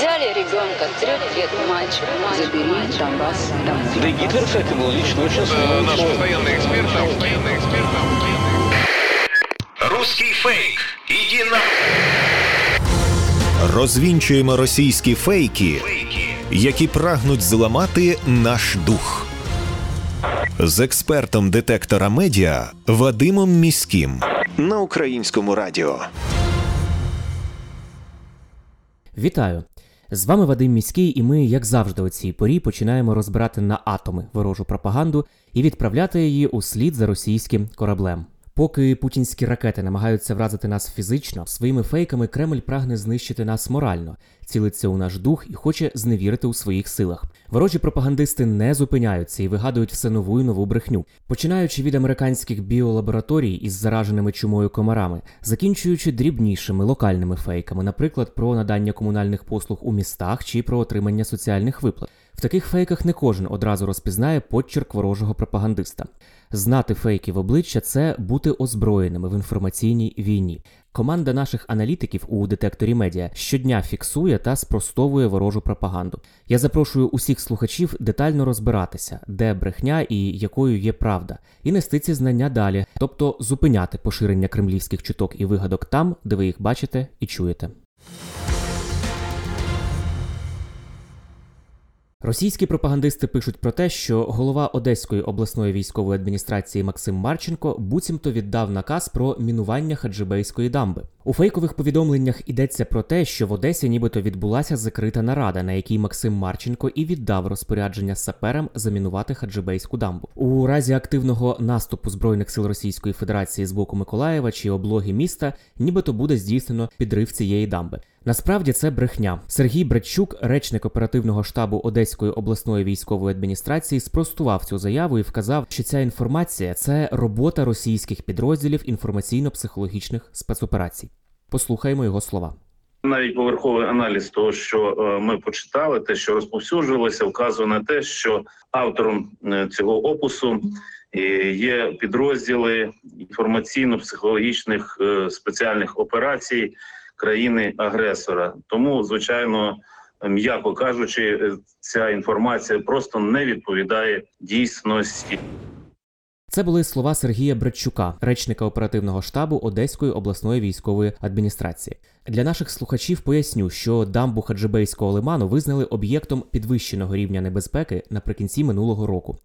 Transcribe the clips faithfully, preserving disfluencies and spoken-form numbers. Взяли ребенка, трех лет мальчик, забери Донбасс. Да и Гитлер, кстати, был лично очень сложный. Наш постоянный эксперт, постоянный эксперт. Русский фейк. Иди на... Розвінчуємо російські фейки, які прагнуть зламати наш дух. З експертом детектора медіа Вадимом Міським на Українському радіо. Вітаю! З вами Вадим Міський, і ми, як завжди, у цій порі починаємо розбирати на атоми ворожу пропаганду і відправляти її услід за російським кораблем. Поки путінські ракети намагаються вразити нас фізично, своїми фейками Кремль прагне знищити нас морально, цілиться у наш дух і хоче зневірити у своїх силах. Ворожі пропагандисти не зупиняються і вигадують все нову і нову брехню. Починаючи від американських біолабораторій із зараженими чумою комарами, закінчуючи дрібнішими локальними фейками, наприклад, про надання комунальних послуг у містах чи про отримання соціальних виплат. В таких фейках не кожен одразу розпізнає почерк ворожого пропагандиста. Знати фейки в обличчя – це бути озброєними в інформаційній війні. Команда наших аналітиків у детекторі медіа щодня фіксує та спростовує ворожу пропаганду. Я запрошую усіх слухачів детально розбиратися, де брехня і якою є правда, і нести ці знання далі, тобто зупиняти поширення кремлівських чуток і вигадок там, де ви їх бачите і чуєте. Російські пропагандисти пишуть про те, що голова Одеської обласної військової адміністрації Максим Марченко буцімто віддав наказ про мінування Хаджибейської дамби. У фейкових повідомленнях йдеться про те, що в Одесі нібито відбулася закрита нарада, на якій Максим Марченко і віддав розпорядження саперам замінувати Хаджибейську дамбу. У разі активного наступу Збройних сил Російської Федерації з боку Миколаєва чи облоги міста нібито буде здійснено підрив цієї дамби. Насправді це брехня. Сергій Братчук, речник оперативного штабу Одеської обласної військової адміністрації, спростував цю заяву і вказав, що ця інформація – це робота російських підрозділів інформаційно-психологічних спецоперацій. Послухаємо його слова. Навіть поверховий аналіз того, що ми почитали, те, що розповсюджувалося, вказує на те, що автором цього опису є підрозділи інформаційно-психологічних спеціальних операцій країни-агресора. Тому, звичайно, м'яко кажучи, ця інформація просто не відповідає дійсності. Це були слова Сергія Братчука, речника оперативного штабу Одеської обласної військової адміністрації. Для наших слухачів поясню, що дамбу Хаджибейського лиману визнали об'єктом підвищеного рівня небезпеки наприкінці минулого року.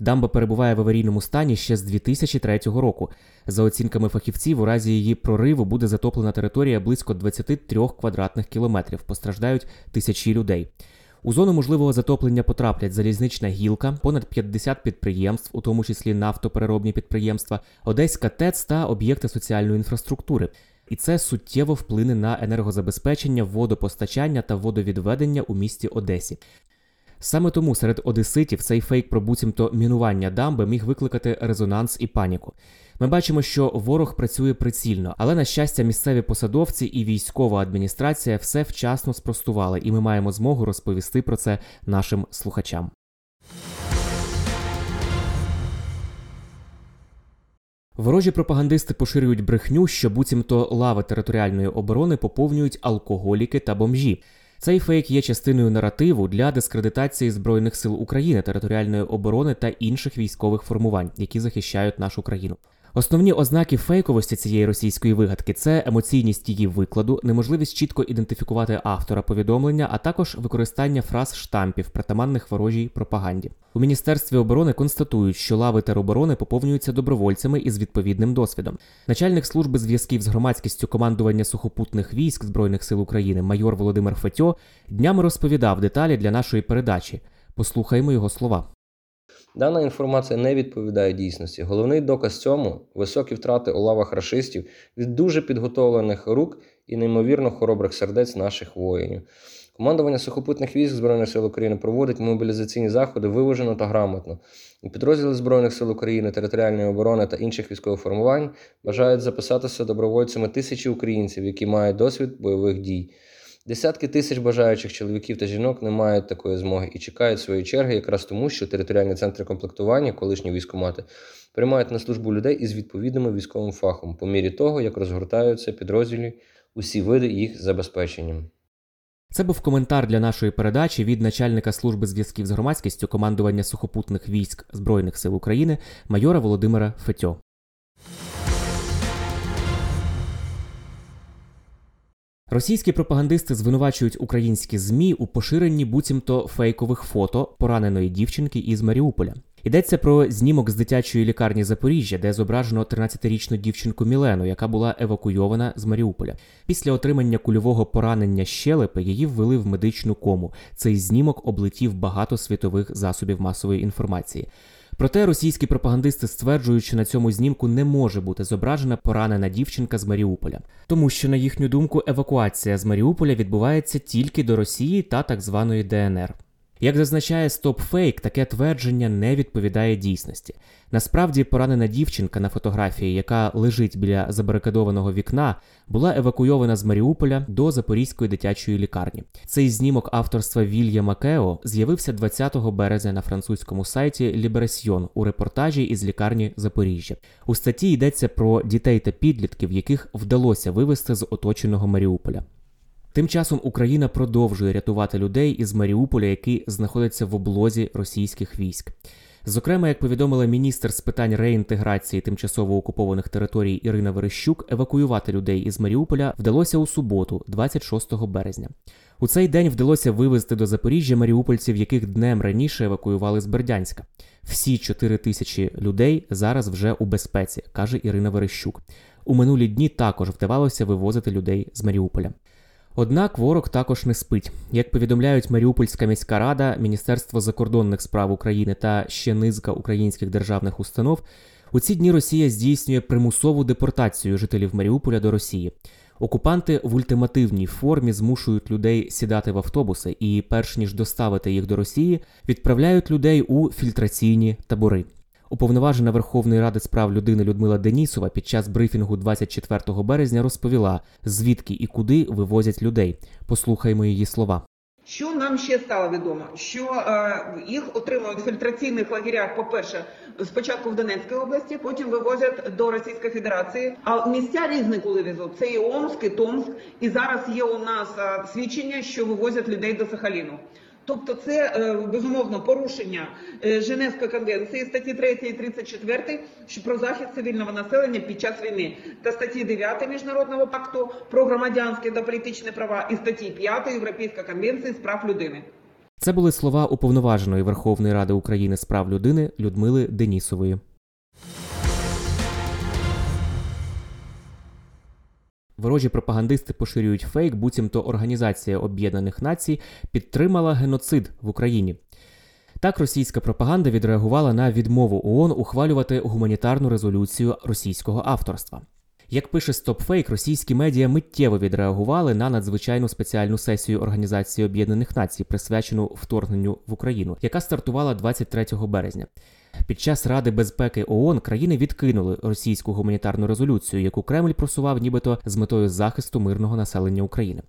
Дамба перебуває в аварійному стані ще з дві тисячі третього року. За оцінками фахівців, у разі її прориву буде затоплена територія близько двадцяти трьох квадратних кілометрів, постраждають тисячі людей. У зону можливого затоплення потраплять залізнична гілка, понад п'ятдесят підприємств, у тому числі нафтопереробні підприємства, Одеська ТЕЦ та об'єкти соціальної інфраструктури. І це суттєво вплине на енергозабезпечення, водопостачання та водовідведення у місті Одесі. Саме тому серед одеситів цей фейк про буцімто мінування дамби міг викликати резонанс і паніку. Ми бачимо, що ворог працює прицільно, але, на щастя, місцеві посадовці і військова адміністрація все вчасно спростували, і ми маємо змогу розповісти про це нашим слухачам. Ворожі пропагандисти поширюють брехню, що буцімто лави територіальної оборони поповнюють алкоголіки та бомжі. Цей фейк є частиною наративу для дискредитації Збройних сил України, територіальної оборони та інших військових формувань, які захищають нашу країну. Основні ознаки фейковості цієї російської вигадки – це емоційність її викладу, неможливість чітко ідентифікувати автора повідомлення, а також використання фраз-штампів, притаманних ворожій пропаганді. У Міністерстві оборони констатують, що лави тероборони поповнюються добровольцями із відповідним досвідом. Начальник служби зв'язків з громадськістю командування сухопутних військ Збройних сил України майор Володимир Фетьо днями розповідав деталі для нашої передачі. Послухаймо його слова. Дана інформація не відповідає дійсності. Головний доказ цьому – високі втрати у лавах рашистів від дуже підготовлених рук і неймовірно хоробрих сердець наших воїнів. Командування Сухопутних військ Збройних сил України проводить мобілізаційні заходи виважено та грамотно. У підрозділи Збройних сил України, територіальної оборони та інших військових формувань бажають записатися добровольцями тисячі українців, які мають досвід бойових дій. Десятки тисяч бажаючих чоловіків та жінок не мають такої змоги і чекають своєї черги якраз тому, що територіальні центри комплектування, колишні військкомати, приймають на службу людей із відповідним військовим фахом по мірі того, як розгортаються підрозділі, усі види їх забезпечення. Це був коментар для нашої передачі від начальника служби зв'язків з громадськістю командування сухопутних військ Збройних сил України майора Володимира Фетьо. Російські пропагандисти звинувачують українські ЗМІ у поширенні буцімто фейкових фото пораненої дівчинки із Маріуполя. Йдеться про знімок з дитячої лікарні Запоріжжя, де зображено тринадцятирічну дівчинку Мілену, яка була евакуйована з Маріуполя. Після отримання кульового поранення щелепи її ввели в медичну кому. Цей знімок облетів багато світових засобів масової інформації. Проте російські пропагандисти стверджують, що на цьому знімку не може бути зображена поранена дівчинка з Маріуполя. Тому що, на їхню думку, евакуація з Маріуполя відбувається тільки до Росії та так званої ДНР. Як зазначає StopFake, таке твердження не відповідає дійсності. Насправді, поранена дівчинка на фотографії, яка лежить біля забарикадованого вікна, була евакуйована з Маріуполя до Запорізької дитячої лікарні. Цей знімок авторства Вільєма Макео з'явився двадцятого березня на французькому сайті Libération у репортажі із лікарні Запоріжжя. У статті йдеться про дітей та підлітків, яких вдалося вивезти з оточеного Маріуполя. Тим часом Україна продовжує рятувати людей із Маріуполя, які знаходяться в облозі російських військ. Зокрема, як повідомила міністр з питань реінтеграції тимчасово окупованих територій Ірина Верещук, евакуювати людей із Маріуполя вдалося у суботу, двадцять шостого березня. У цей день вдалося вивезти до Запоріжжя маріупольців, яких днем раніше евакуювали з Бердянська. Всі чотири тисячі людей зараз вже у безпеці, каже Ірина Верещук. У минулі дні також вдавалося вивозити людей з Маріуполя. Однак ворог також не спить. Як повідомляють Маріупольська міська рада, Міністерство закордонних справ України та ще низка українських державних установ, у ці дні Росія здійснює примусову депортацію жителів Маріуполя до Росії. Окупанти в ультимативній формі змушують людей сідати в автобуси і, перш ніж доставити їх до Росії, відправляють людей у фільтраційні табори. Уповноважена Верховної Ради з прав людини Людмила Денисова під час брифінгу двадцять четвертого березня розповіла, звідки і куди вивозять людей. Послухаймо її слова. Що нам ще стало відомо? Що е, їх отримують в фільтраційних лагерях, по-перше, спочатку в Донецькій області, потім вивозять до Російської Федерації. А місця різні, коли везуть. Це і Омськ, і Томськ. І зараз є у нас е, свідчення, що вивозять людей до Сахаліну. Тобто це, безумовно, порушення Женевської конвенції статті третій і тридцять четвертій про захист цивільного населення під час війни та статті дев'ятій Міжнародного пакту про громадянські та політичні права і статті п'ятій Європейської конвенції з прав людини. Це були слова уповноваженої Верховної Ради України з прав людини Людмили Денисової. Ворожі пропагандисти поширюють фейк, буцімто Організація Об'єднаних Націй підтримала геноцид в Україні. Так російська пропаганда відреагувала на відмову ООН ухвалювати гуманітарну резолюцію російського авторства. Як пише StopFake, російські медіа миттєво відреагували на надзвичайну спеціальну сесію Організації Об'єднаних Націй, присвячену вторгненню в Україну, яка стартувала двадцять третього березня. Під час Ради безпеки ООН країни відкинули російську гуманітарну резолюцію, яку Кремль просував нібито з метою захисту мирного населення України.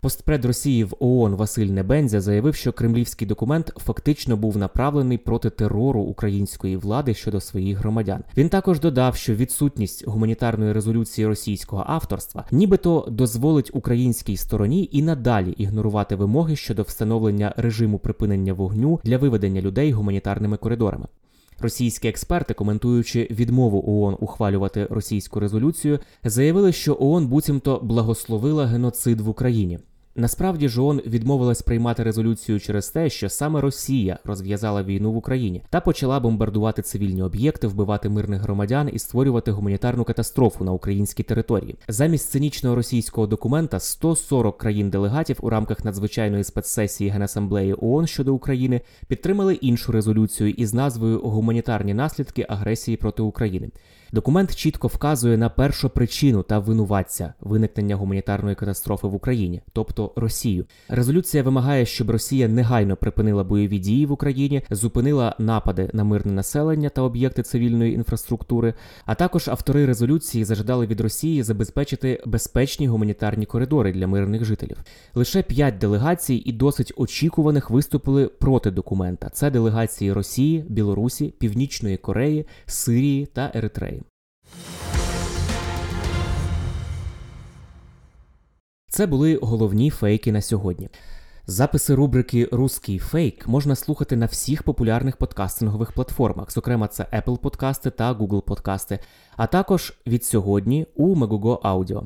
Постпред Росії в ООН Василь Небензя заявив, що кремлівський документ фактично був направлений проти терору української влади щодо своїх громадян. Він також додав, що відсутність гуманітарної резолюції російського авторства нібито дозволить українській стороні і надалі ігнорувати вимоги щодо встановлення режиму припинення вогню для виведення людей гуманітарними коридорами. Російські експерти, коментуючи відмову ООН ухвалювати російську резолюцію, заявили, що ООН буцімто благословила геноцид в Україні. Насправді ж ООН відмовилась приймати резолюцію через те, що саме Росія розв'язала війну в Україні та почала бомбардувати цивільні об'єкти, вбивати мирних громадян і створювати гуманітарну катастрофу на українській території. Замість цинічного російського документа сто сорок країн-делегатів у рамках надзвичайної спецсесії Генасамблеї ООН щодо України підтримали іншу резолюцію із назвою «Гуманітарні наслідки агресії проти України». Документ чітко вказує на першопричину та винуватця виникнення гуманітарної катастрофи в Україні, тобто Росію. Резолюція вимагає, щоб Росія негайно припинила бойові дії в Україні, зупинила напади на мирне населення та об'єкти цивільної інфраструктури, а також автори резолюції зажадали від Росії забезпечити безпечні гуманітарні коридори для мирних жителів. Лише п'ять делегацій і досить очікуваних виступили проти документа. Це делегації Росії, Білорусі, Північної Кореї, Сирії та Еритреї. Це були головні фейки на сьогодні. Записи рубрики «Русський фейк» можна слухати на всіх популярних подкастингових платформах, зокрема це Apple подкасти та Google подкасти, а також від сьогодні у Megogo Audio.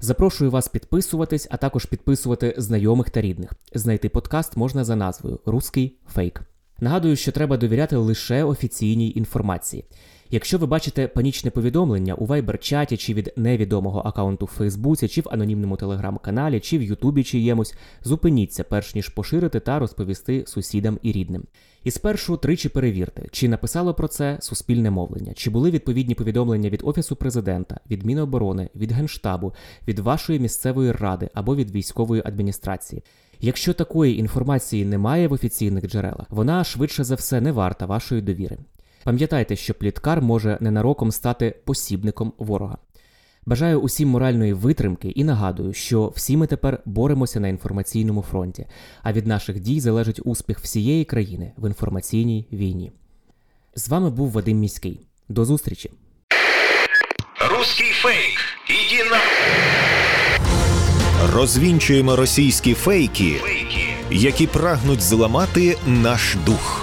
Запрошую вас підписуватись, а також підписувати знайомих та рідних. Знайти подкаст можна за назвою «Русський фейк». Нагадую, що треба довіряти лише офіційній інформації. Якщо ви бачите панічне повідомлення у Viber-чаті чи від невідомого акаунту в Фейсбуці, чи в анонімному Телеграм-каналі, чи в Ютубі чиємусь, зупиніться, перш ніж поширити та розповісти сусідам і рідним. І спершу тричі перевірте, чи написало про це суспільне мовлення, чи були відповідні повідомлення від Офісу Президента, від Міноборони, від Генштабу, від вашої місцевої ради або від військової адміністрації. Якщо такої інформації немає в офіційних джерелах, вона швидше за все не варта вашої довіри. Пам'ятайте, що пліткар може ненароком стати посібником ворога. Бажаю усім моральної витримки і нагадую, що всі ми тепер боремося на інформаційному фронті, а від наших дій залежить успіх всієї країни в інформаційній війні. З вами був Вадим Міський. До зустрічі! Русський фейк. Іди на... Розвінчуємо російські фейки, які прагнуть зламати наш дух.